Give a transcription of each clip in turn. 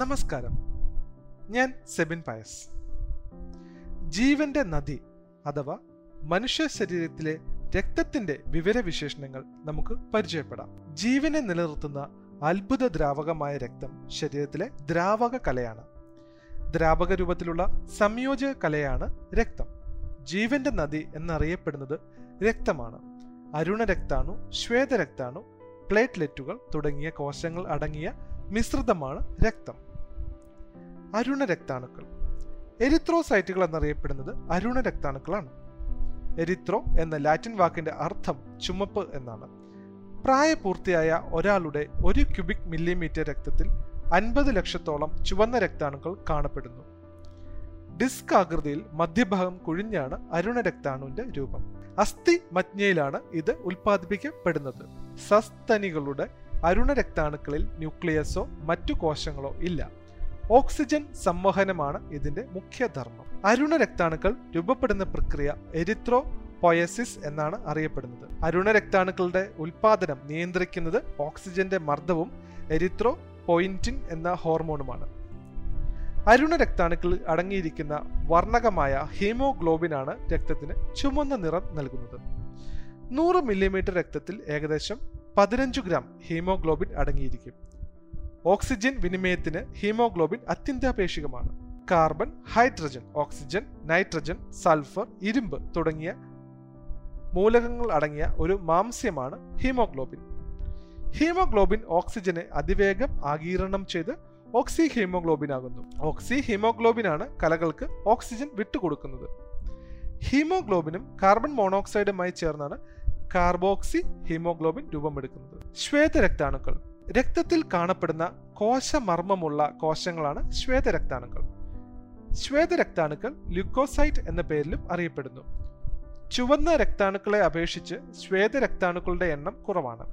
നമസ്കാരം, ഞാൻ സെബിൻ പയസ്. ജീവന്റെ നദി അഥവാ മനുഷ്യ ശരീരത്തിലെ രക്തത്തിന്റെ വിവരവിശേഷണങ്ങൾ നമുക്ക് പരിചയപ്പെടാം. ജീവനെ നിലനിർത്തുന്ന അത്ഭുത ദ്രാവകമായ രക്തം ശരീരത്തിലെ ദ്രാവക കലയാണ്. ദ്രാവക രൂപത്തിലുള്ള സംയോജക കലയാണ് രക്തം. ജീവന്റെ നദി എന്നറിയപ്പെടുന്നത് രക്തമാണ്. അരുണരക്താണു, ശ്വേതരക്താണു, പ്ലേറ്റ്ലെറ്റുകൾ തുടങ്ങിയ കോശങ്ങൾ അടങ്ങിയ മിശ്രിതമാണ് രക്തം. അരുണരക്താണുക്കൾ. എരിത്രോസൈറ്റുകൾ എന്നറിയപ്പെടുന്നത് അരുണരക്താണുക്കളാണ്. എരിത്രോ എന്ന ലാറ്റിൻ വാക്കിന്റെ അർത്ഥം ചുമപ്പ് എന്നാണ്. പ്രായപൂർത്തിയായ ഒരാളുടെ 1 ക്യൂബിക് മില്ലിമീറ്റർ രക്തത്തിൽ 50 ലക്ഷത്തോളം ചുവന്ന രക്താണുക്കൾ കാണപ്പെടുന്നു. ഡിസ്ക് ആകൃതിയിൽ മധ്യഭാഗം കുഴിഞ്ഞാണ് അരുണരക്താണുവിന്റെ രൂപം. അസ്ഥി മജ്ഞയിലാണ് ഇത് ഉൽപ്പാദിപ്പിക്കപ്പെടുന്നത്. സസ്തനികളുടെ അരുണരക്താണുക്കളിൽ ന്യൂക്ലിയസോ മറ്റു കോശങ്ങളോ ഇല്ല. ഓക്സിജൻ സംവഹനമാണ് ഇതിന്റെ മുഖ്യധർമ്മം. അരുണരക്താണുക്കൾ രൂപപ്പെടുന്ന പ്രക്രിയ എരിത്രോ പോയസിസ് എന്നാണ് അറിയപ്പെടുന്നത്. അരുണരക്താണുക്കളുടെ ഉൽപാദനം നിയന്ത്രിക്കുന്നത് ഓക്സിജന്റെ മർദ്ദവും എരിത്രോ പോയിന്റിൻ എന്ന ഹോർമോണുമാണ്. അരുണരക്താണുക്കളിൽ അടങ്ങിയിരിക്കുന്ന വർണ്ണകമായ ഹീമോഗ്ലോബിനാണ് രക്തത്തിന് ചുമന്ന നിറം നൽകുന്നത്. 100 മില്ലിമീറ്റർ രക്തത്തിൽ ഏകദേശം 15 ഗ്രാം ഹീമോഗ്ലോബിൻ അടങ്ങിയിരിക്കും. ഓക്സിജൻ വിനിമയത്തിന് ഹീമോഗ്ലോബിൻ അത്യന്താപേക്ഷികമാണ്. Carbon, hydrogen, oxygen, nitrogen, sulphur, ഇരുമ്പ് തുടങ്ങിയ മൂലകങ്ങൾ അടങ്ങിയ ഒരു മാംസ്യമാണ് ഹീമോഗ്ലോബിൻ. ഹീമോഗ്ലോബിൻ ഓക്സിജനെ അതിവേഗം ആഗീരണം ചെയ്ത് ഓക്സി ഹീമോഗ്ലോബിൻ ആകുന്നു. ഓക്സി ഹീമോഗ്ലോബിനാണ് കലകൾക്ക് ഓക്സിജൻ വിട്ടുകൊടുക്കുന്നത്. ഹീമോഗ്ലോബിനും കാർബൺ മോണോക്സൈഡുമായി ചേർന്നാണ് കാർബോക്സി ഹീമോഗ്ലോബിൻ രൂപമെടുക്കുന്നത്. ശ്വേതരക്താണുക്കൾ. രക്തത്തിൽ കാണപ്പെടുന്ന കോശമർമ്മമുള്ള കോശങ്ങളാണ് ശ്വേതരക്താണുക്കൾ. ശ്വേതരക്താണുക്കൾ ല്യൂക്കോസൈറ്റ് എന്ന പേരിലും അറിയപ്പെടുന്നു. ചുവന്ന രക്താണുക്കളെ അപേക്ഷിച്ച് ശ്വേതരക്താണുക്കളുടെ എണ്ണം കുറവാണ്.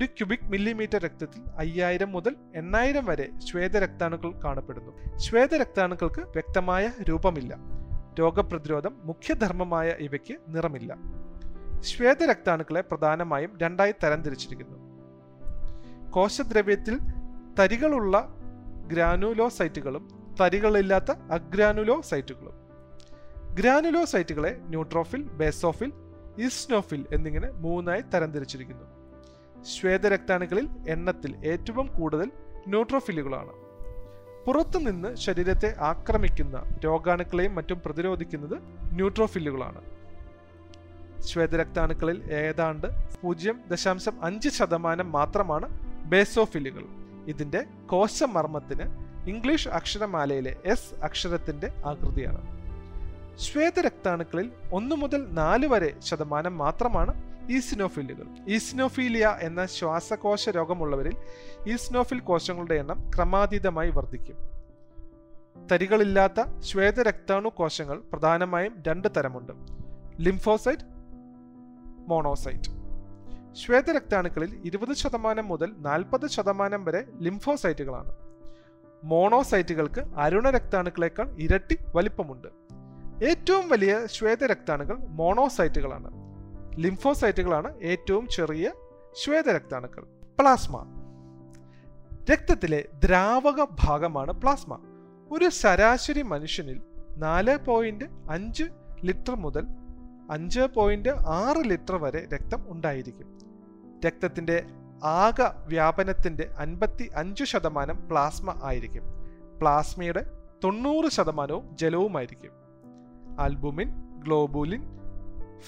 1 ക്യൂബിക് മില്ലിമീറ്റർ രക്തത്തിൽ 5000 മുതൽ 8000 വരെ ശ്വേതരക്താണുക്കൾ കാണപ്പെടുന്നു. ശ്വേതരക്താണുക്കൾക്ക് വ്യക്തമായ രൂപമില്ല. രോഗപ്രതിരോധം മുഖ്യധർമ്മമായ ഇവയ്ക്ക് നിറമില്ല. ശ്വേതരക്താണുക്കളെ പ്രധാനമായും 2ആയി തരംതിരിച്ചിരിക്കുന്നു. കോശദ്രവ്യത്തിൽ തരികളുള്ള ഗ്രാനുലോസൈറ്റുകളും തരികളില്ലാത്ത അഗ്രാനുലോസൈറ്റുകളും. ഗ്രാനുലോസൈറ്റുകളെ ന്യൂട്രോഫിൽ, ബേസോഫിൽ, ഈസ്നോഫിൽ എന്നിങ്ങനെ 3ആയി തരംതിരിച്ചിരിക്കുന്നു. ശ്വേതരക്താണുക്കളിൽ എണ്ണത്തിൽ ഏറ്റവും കൂടുതൽ ന്യൂട്രോഫിലുകളാണ്. പുറത്തുനിന്ന് ശരീരത്തെ ആക്രമിക്കുന്ന രോഗാണുക്കളെയും മറ്റും പ്രതിരോധിക്കുന്നത് ന്യൂട്രോഫിലുകളാണ്. ശ്വേതരക്താണുക്കളിൽ ഏതാണ്ട് 0.5% മാത്രമാണ് ബേസോഫിലുകൾ. ഇതിന്റെ കോശമർമ്മത്തിന് ഇംഗ്ലീഷ് അക്ഷരമാലയിലെ എസ് അക്ഷരത്തിന്റെ ആകൃതിയാണ്. ശ്വേതരക്താണുക്കളിൽ 1 മുതൽ 4 വരെ ശതമാനം മാത്രമാണ് ഈസിനോഫിലുകൾ. ഈസിനോഫീലിയ എന്ന ശ്വാസകോശ രോഗമുള്ളവരിൽ ഈസിനോഫിൽ കോശങ്ങളുടെ എണ്ണം ക്രമാതീതമായി വർദ്ധിക്കും. തരികളില്ലാത്ത ശ്വേതരക്താണു കോശങ്ങൾ പ്രധാനമായും 2 തരമുണ്ട്: ലിംഫോസൈറ്റ്, മോണോസൈറ്റ്. ശ്വേതരക്താണുക്കളിൽ 20% മുതൽ 40% വരെ ലിംഫോസൈറ്റുകളാണ്. മോണോസൈറ്റുകൾക്ക് അരുണരക്താണുക്കളേക്കാൾ ഇരട്ടി വലിപ്പമുണ്ട്. ഏറ്റവും വലിയ ശ്വേതരക്താണുക്കൾ മോണോസൈറ്റുകളാണ്. ലിംഫോസൈറ്റുകളാണ് ഏറ്റവും ചെറിയ ശ്വേതരക്താണുക്കൾ. പ്ലാസ്മ. രക്തത്തിലെ ദ്രാവക ഭാഗമാണ് പ്ലാസ്മ. ഒരു ശരാശരി മനുഷ്യനിൽ 4.5 ലിറ്റർ മുതൽ 5.6 ലിറ്റർ വരെ രക്തം ഉണ്ടായിരിക്കും. രക്തത്തിന്റെ ആകെ വ്യാപനത്തിന്റെ 55% പ്ലാസ്മ ആയിരിക്കും. പ്ലാസ്മയുടെ 90% ജലവുമായിരിക്കും. ആൽബുമിൻ, ഗ്ലോബുലിൻ,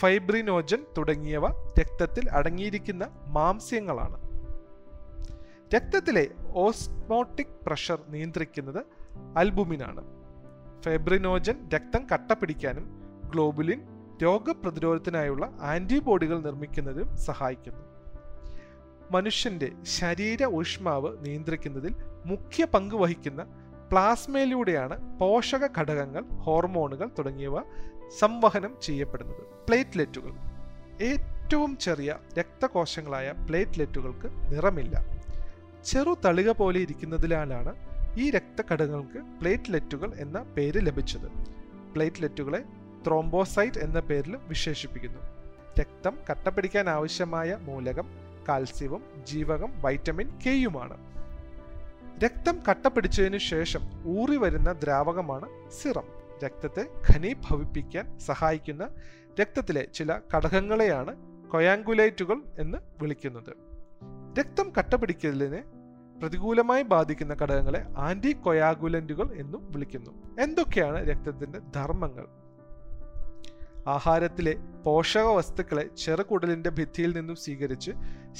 ഫൈബ്രിനോജൻ തുടങ്ങിയവ രക്തത്തിൽ അടങ്ങിയിരിക്കുന്ന മാംസ്യങ്ങളാണ്. രക്തത്തിലെ ഓസ്മോട്ടിക് പ്രഷർ നിയന്ത്രിക്കുന്നത് അൽബുമിനാണ്. ഫൈബ്രിനോജൻ രക്തം കട്ട പിടിക്കാനും ഗ്ലോബുലിൻ രോഗപ്രതിരോധത്തിനായുള്ള ആന്റിബോഡികൾ നിർമ്മിക്കുന്നതിനും സഹായിക്കുന്നു. മനുഷ്യന്റെ ശരീര ഊഷ്മാവ് നിയന്ത്രിക്കുന്നതിൽ മുഖ്യ പങ്ക് വഹിക്കുന്ന പ്ലാസ്മയിലൂടെയാണ് പോഷക ഘടകങ്ങൾ, ഹോർമോണുകൾ തുടങ്ങിയവ സംവഹനം ചെയ്യപ്പെടുന്നത്. പ്ലേറ്റ്ലെറ്റുകൾ. ഏറ്റവും ചെറിയ രക്തകോശങ്ങളായ പ്ലേറ്റ്ലെറ്റുകൾക്ക് നിറമില്ല. ചെറു തളിക പോലെ ഇരിക്കുന്നതിനാലാണ് ഈ രക്തഘടകങ്ങൾക്ക് പ്ലേറ്റ്ലെറ്റുകൾ എന്ന പേര് ലഭിച്ചത്. പ്ലേറ്റ്ലെറ്റുകളെ ത്രോംബോസൈറ്റ് എന്ന പേരിലും വിശേഷിപ്പിക്കുന്നു. രക്തം കട്ടപിടിക്കാൻ ആവശ്യമായ മൂലകം കാൽസ്യവും ജീവകം, വൈറ്റമിൻ കെയുമാണ്. രക്തം കട്ടപിടിച്ചതിനു ശേഷം ഊറി വരുന്ന ദ്രാവകമാണ് സിറം. രക്തത്തെ ഘനീഭവിപ്പിക്കാൻ സഹായിക്കുന്ന രക്തത്തിലെ ചില ഘടകങ്ങളെയാണ് കൊയാങ്കുലേറ്റുകൾ എന്ന് വിളിക്കുന്നത്. രക്തം കട്ടപിടിക്കലിനെ പ്രതികൂലമായി ബാധിക്കുന്ന ഘടകങ്ങളെ ആന്റി കൊയാഗുലന്റുകൾ എന്നും വിളിക്കുന്നു. എന്തൊക്കെയാണ് രക്തത്തിന്റെ ധർമ്മങ്ങൾ? ആഹാരത്തിലെ പോഷക വസ്തുക്കളെ ചെറുകുടലിന്റെ ഭിത്തിയിൽ നിന്നും സ്വീകരിച്ച്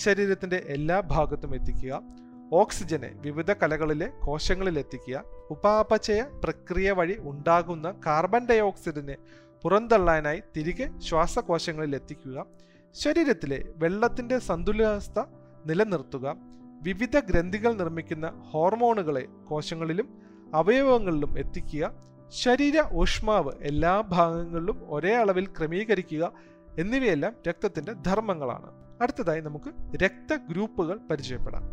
ശരീരത്തിന്റെ എല്ലാ ഭാഗത്തും എത്തിക്കുക. ഓക്സിജനെ വിവിധ കലകളിലെ കോശങ്ങളിൽ എത്തിക്കുക. ഉപാപചയ പ്രക്രിയ വഴി ഉണ്ടാകുന്ന കാർബൺ ഡൈ ഓക്സൈഡിനെ പുറന്തള്ളാനായി തിരികെ ശ്വാസകോശങ്ങളിൽ എത്തിക്കുക. ശരീരത്തിലെ വെള്ളത്തിന്റെ സന്തുലിതാവസ്ഥ നിലനിർത്തുക. വിവിധ ഗ്രന്ഥികൾ നിർമ്മിക്കുന്ന ഹോർമോണുകളെ കോശങ്ങളിലും അവയവങ്ങളിലും എത്തിക്കുക. ശരീര ഊഷ്മാവ് എല്ലാ ഭാഗങ്ങളിലും ഒരേ അളവിൽ ക്രമീകരിക്കുക എന്നിവയെല്ലാം രക്തത്തിന്റെ ധർമ്മങ്ങളാണ്. അടുത്തതായി നമുക്ക് രക്തഗ്രൂപ്പുകൾ പരിചയപ്പെടാം.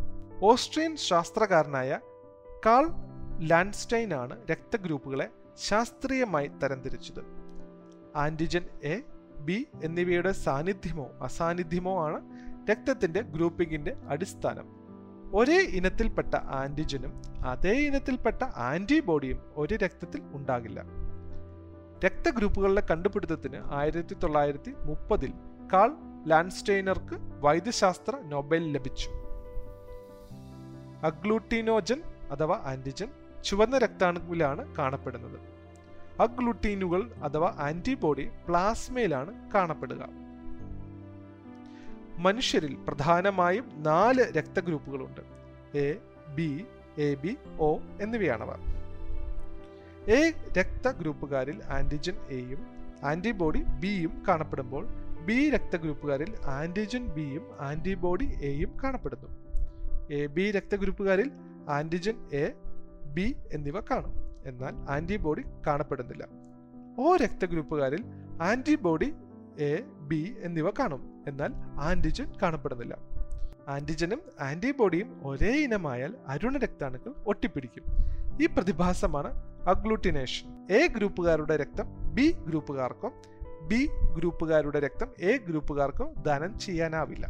ഓസ്ട്രിയൻ ശാസ്ത്രകാരനായ കാൾ ലാൻഡ്സ്റ്റൈൻ ആണ് രക്തഗ്രൂപ്പുകളെ ശാസ്ത്രീയമായി തരംതിരിച്ചത്. ആന്റിജൻ എ, ബി എന്നിവയുടെ സാന്നിധ്യമോ അസാന്നിധ്യമോ ആണ് രക്തത്തിന്റെ ഗ്രൂപ്പിങ്ങിന്റെ അടിസ്ഥാനം. ഒരേ ഇനത്തിൽപ്പെട്ട ആന്റിജനും അതേ ഇനത്തിൽപ്പെട്ട ആന്റിബോഡിയും ഒരു രക്തത്തിൽ ഉണ്ടാകില്ല. രക്തഗ്രൂപ്പുകളുടെ കണ്ടുപിടുത്തത്തിന് 1930-ൽ കാൾ ലാൻഡ്സ്റ്റൈനർക്ക് വൈദ്യശാസ്ത്ര നോബൽ ലഭിച്ചു. അഗ്ലൂട്ടിനോജൻ അഥവാ ആന്റിജൻ ചുവന്ന രക്താണുവിലാണ് കാണപ്പെടുന്നത്. അഗ്ലൂട്ടീനുകൾ അഥവാ ആന്റിബോഡി പ്ലാസ്മയിലാണ് കാണപ്പെടുക. മനുഷ്യരിൽ പ്രധാനമായും 4 രക്തഗ്രൂപ്പുകളുണ്ട്. A, B, A B, O എന്നിവയാണവ. എ രക്തഗ്രൂപ്പുകാരിൽ ആന്റിജൻ എയും ആന്റിബോഡി ബിയും കാണപ്പെടുമ്പോൾ, ബി രക്തഗ്രൂപ്പുകാരിൽ ആന്റിജൻ ബിയും ആന്റിബോഡി എയും കാണപ്പെടുന്നു. എ ബി രക്തഗ്രൂപ്പുകാരിൽ ആന്റിജൻ എ, ബി എന്നിവ കാണും, എന്നാൽ ആന്റിബോഡി കാണപ്പെടുന്നില്ല. ഒ രക്തഗ്രൂപ്പുകാരിൽ ആന്റിബോഡി എ, ബി എന്നിവ കാണും, എന്നാൽ ആന്റിജൻ കാണപ്പെടുന്നില്ല. ആന്റിജനും ആന്റിബോഡിയും ഒരേ ഇനമായാൽ അരുണ രക്താണുക്കൾ ഒട്ടിപ്പിടിക്കും. ഈ പ്രതിഭാസമാണ് അഗ്ലൂട്ടിനേഷൻ. എ ഗ്രൂപ്പുകാരുടെ രക്തം ബി ഗ്രൂപ്പുകാർക്കോ ബി ഗ്രൂപ്പുകാരുടെ രക്തം എ ഗ്രൂപ്പുകാർക്കോ ദാനം ചെയ്യാനാവില്ല.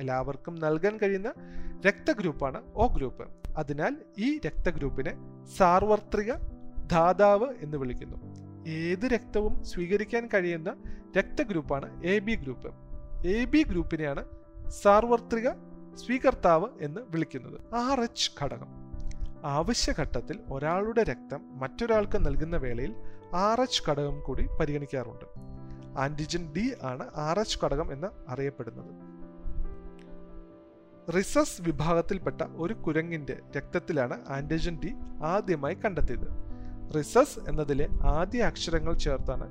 എല്ലാവർക്കും നൽകാൻ കഴിയുന്ന രക്തഗ്രൂപ്പാണ് ഒ ഗ്രൂപ്പ്. അതിനാൽ ഈ രക്തഗ്രൂപ്പിനെ സാർവത്രിക ദാതാവ് എന്ന് വിളിക്കുന്നു. ഏത് രക്തവും സ്വീകരിക്കാൻ കഴിയുന്ന രക്തഗ്രൂപ്പാണ് A B group. A B ഗ്രൂപ്പിനെയാണ് സാർവത്രിക സ്വീകർത്താവ് എന്ന് വിളിക്കുന്നത്. ആർ എച്ച് ഘടകം ആവശ്യഘട്ടത്തിൽ ഒരാളുടെ രക്തം മറ്റൊരാൾക്ക് നൽകുന്ന വേളയിൽ ആർ എച്ച് ഘടകം കൂടി പരിഗണിക്കാറുണ്ട്. ആന്റിജൻ ഡി ആണ് ആർ എച്ച് ഘടകം എന്ന് അറിയപ്പെടുന്നത്. റിസസ് വിഭാഗത്തിൽപ്പെട്ട ഒരു കുരങ്ങിന്റെ രക്തത്തിലാണ് ആന്റിജൻ ഡി ആദ്യമായി കണ്ടെത്തിയത്. റിസസ് എന്നതിലെ ആദ്യ അക്ഷരങ്ങൾ ചേർത്താണ്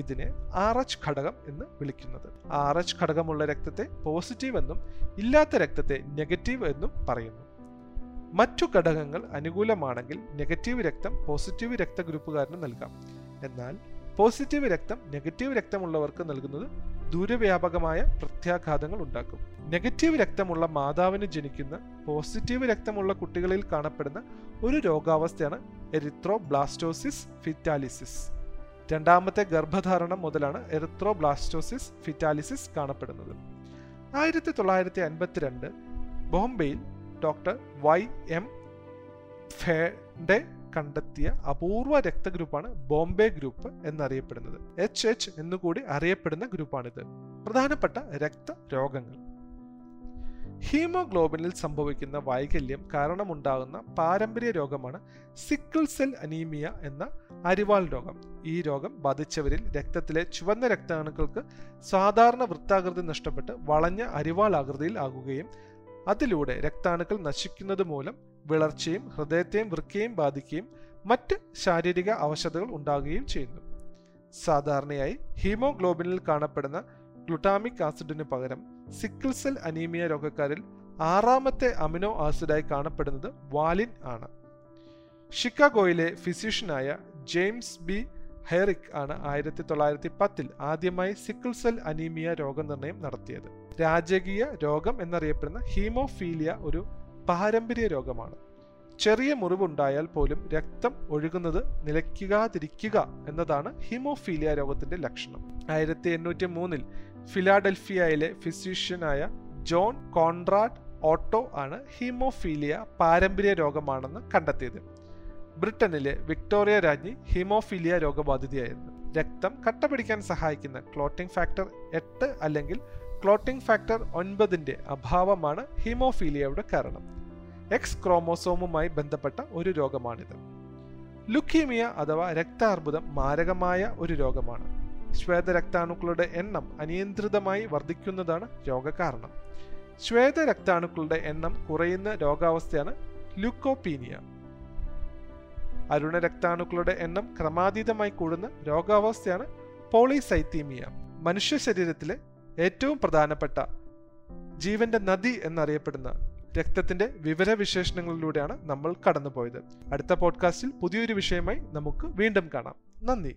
ഇതിനെ ആർ എച്ച് ഘടകം എന്ന് വിളിക്കുന്നത്. ആർ എച്ച് ഘടകമുള്ള രക്തത്തെ പോസിറ്റീവ് എന്നും ഇല്ലാത്ത രക്തത്തെ നെഗറ്റീവ് എന്നും പറയുന്നു. മറ്റു ഘടകങ്ങൾ അനുകൂലമാണെങ്കിൽ നെഗറ്റീവ് രക്തം പോസിറ്റീവ് രക്തഗ്രൂപ്പുകാരന് നൽകാം. എന്നാൽ പോസിറ്റീവ് രക്തം നെഗറ്റീവ് രക്തമുള്ളവർക്ക് നൽകുന്നത് ദൂരവ്യാപകമായ പ്രത്യാഘാതങ്ങൾ ഉണ്ടാക്കും. നെഗറ്റീവ് രക്തമുള്ള മാതാവിന് ജനിക്കുന്ന പോസിറ്റീവ് രക്തമുള്ള കുട്ടികളിൽ കാണപ്പെടുന്ന ഒരു രോഗാവസ്ഥയാണ് എറിത്രോബ്ലാസ്റ്റോസിസ് ഫിറ്റാലിസിസ്. രണ്ടാമത്തെ ഗർഭധാരണം മുതലാണ് എറിത്രോബ്ലാസ്റ്റോസിസ് ഫിറ്റാലിസിസ് കാണപ്പെടുന്നത്. 1952 ബോംബെയിൽ ഡോക്ടർ Y M Phande കണ്ടെത്തിയ അപൂർവ രക്തഗ്രൂപ്പാണ് ബോംബെ ഗ്രൂപ്പ് എന്നറിയപ്പെടുന്നത്. HH എന്നുകൂടി അറിയപ്പെടുന്ന ഗ്രൂപ്പാണിത്. പ്രധാനപ്പെട്ട രക്തരോഗങ്ങൾ: ഹീമോഗ്ലോബിനിൽ സംഭവിക്കുന്ന വൈകല്യം കാരണമുണ്ടാകുന്ന പാരമ്പര്യ രോഗമാണ് സിക്കിൾ സെൽ അനീമിയ എന്ന അരിവാൾ രോഗം. ഈ രോഗം ബാധിച്ചവരിൽ രക്തത്തിലെ ചുവന്ന രക്താണുക്കൾക്ക് സാധാരണ വൃത്താകൃതി നഷ്ടപ്പെട്ട് വളഞ്ഞ അരിവാൾ ആകൃതിയിൽ ആകുകയും അതിലൂടെ രക്താണുക്കൾ നശിക്കുന്നത് മൂലം വിളർച്ചയും ഹൃദയത്തെയും വൃക്കയെയും ബാധിക്കുകയും മറ്റ് ശാരീരിക അവശതകൾ ഉണ്ടാകുകയും ചെയ്യുന്നു. സാധാരണയായി ഹീമോഗ്ലോബിനിൽ കാണപ്പെടുന്ന ഗ്ലുട്ടാമിക് ആസിഡിന് പകരം സിക്കിൾ സെൽ അനീമിയ രോഗക്കാരിൽ 6ാമത്തെ അമിനോ ആസിഡായി കാണപ്പെടുന്നത് വാലിൻ ആണ്. ഷിക്കാഗോയിലെ ഫിസിഷ്യനായ ജെയിംസ് ബി ഹെറിക് ആണ് 1910-ൽ ആദ്യമായി സിക്കിൾ സെൽ അനീമിയ രോഗനിർണയം നടത്തിയത്. രാജകീയ രോഗം എന്നറിയപ്പെടുന്ന ഹീമോഫീലിയ ഒരു പാരമ്പര്യ രോഗമാണ്. ചെറിയ മുറിവുണ്ടായാൽ പോലും രക്തം ഒഴുകുന്നത് നിലയ്ക്കാതിരിക്കുക എന്നതാണ് ഹീമോഫീലിയ രോഗത്തിന്റെ ലക്ഷണം. 1803-ൽ ഫിലാഡൽഫിയയിലെ ഫിസിഷ്യനായ ജോൺ കോൺറാഡ് ഓട്ടോ ആണ് ഹീമോഫീലിയ പാരമ്പര്യ രോഗമാണെന്ന് കണ്ടെത്തിയത്. ബ്രിട്ടനിലെ വിക്ടോറിയ രാജ്ഞി ഹീമോഫീലിയ രോഗബാധിതയായിരുന്നു. രക്തം കട്ട പിടിക്കാൻ സഹായിക്കുന്ന ക്ലോട്ടിംഗ് ഫാക്ടർ 8 അല്ലെങ്കിൽ ക്ലോട്ടിംഗ് ഫാക്ടർ 9ന്റെ അഭാവമാണ് ഹീമോഫീലിയയുടെ കാരണം. എക്സ് ക്രോമോസോമുമായി ബന്ധപ്പെട്ട ഒരു രോഗമാണിത്. ലുക്കീമിയ അഥവാ രക്താർബുദം മാരകമായ ഒരു രോഗമാണ്. ശ്വേതരക്താണുക്കളുടെ എണ്ണം അനിയന്ത്രിതമായി വർദ്ധിക്കുന്നതാണ് രോഗകാരണം. ശ്വേതരക്താണുക്കളുടെ എണ്ണം കുറയുന്ന രോഗാവസ്ഥയാണ് ല്യൂക്കോപീനിയ. അരുണരക്താണുക്കളുടെ എണ്ണം ക്രമാതീതമായി കൂടുന്ന രോഗാവസ്ഥയാണ് പോളിസൈത്തീമിയ. മനുഷ്യ ശരീരത്തിലെ ഏറ്റവും പ്രധാനപ്പെട്ട ജീവന്റെ നദി എന്നറിയപ്പെടുന്ന രക്തത്തിന്റെ വിവരവിശേഷണങ്ങളിലൂടെയാണ് നമ്മൾ കടന്നുപോയത്. അടുത്ത പോഡ്കാസ്റ്റിൽ പുതിയൊരു വിഷയമായി നമുക്ക് വീണ്ടും കാണാം. നന്ദി.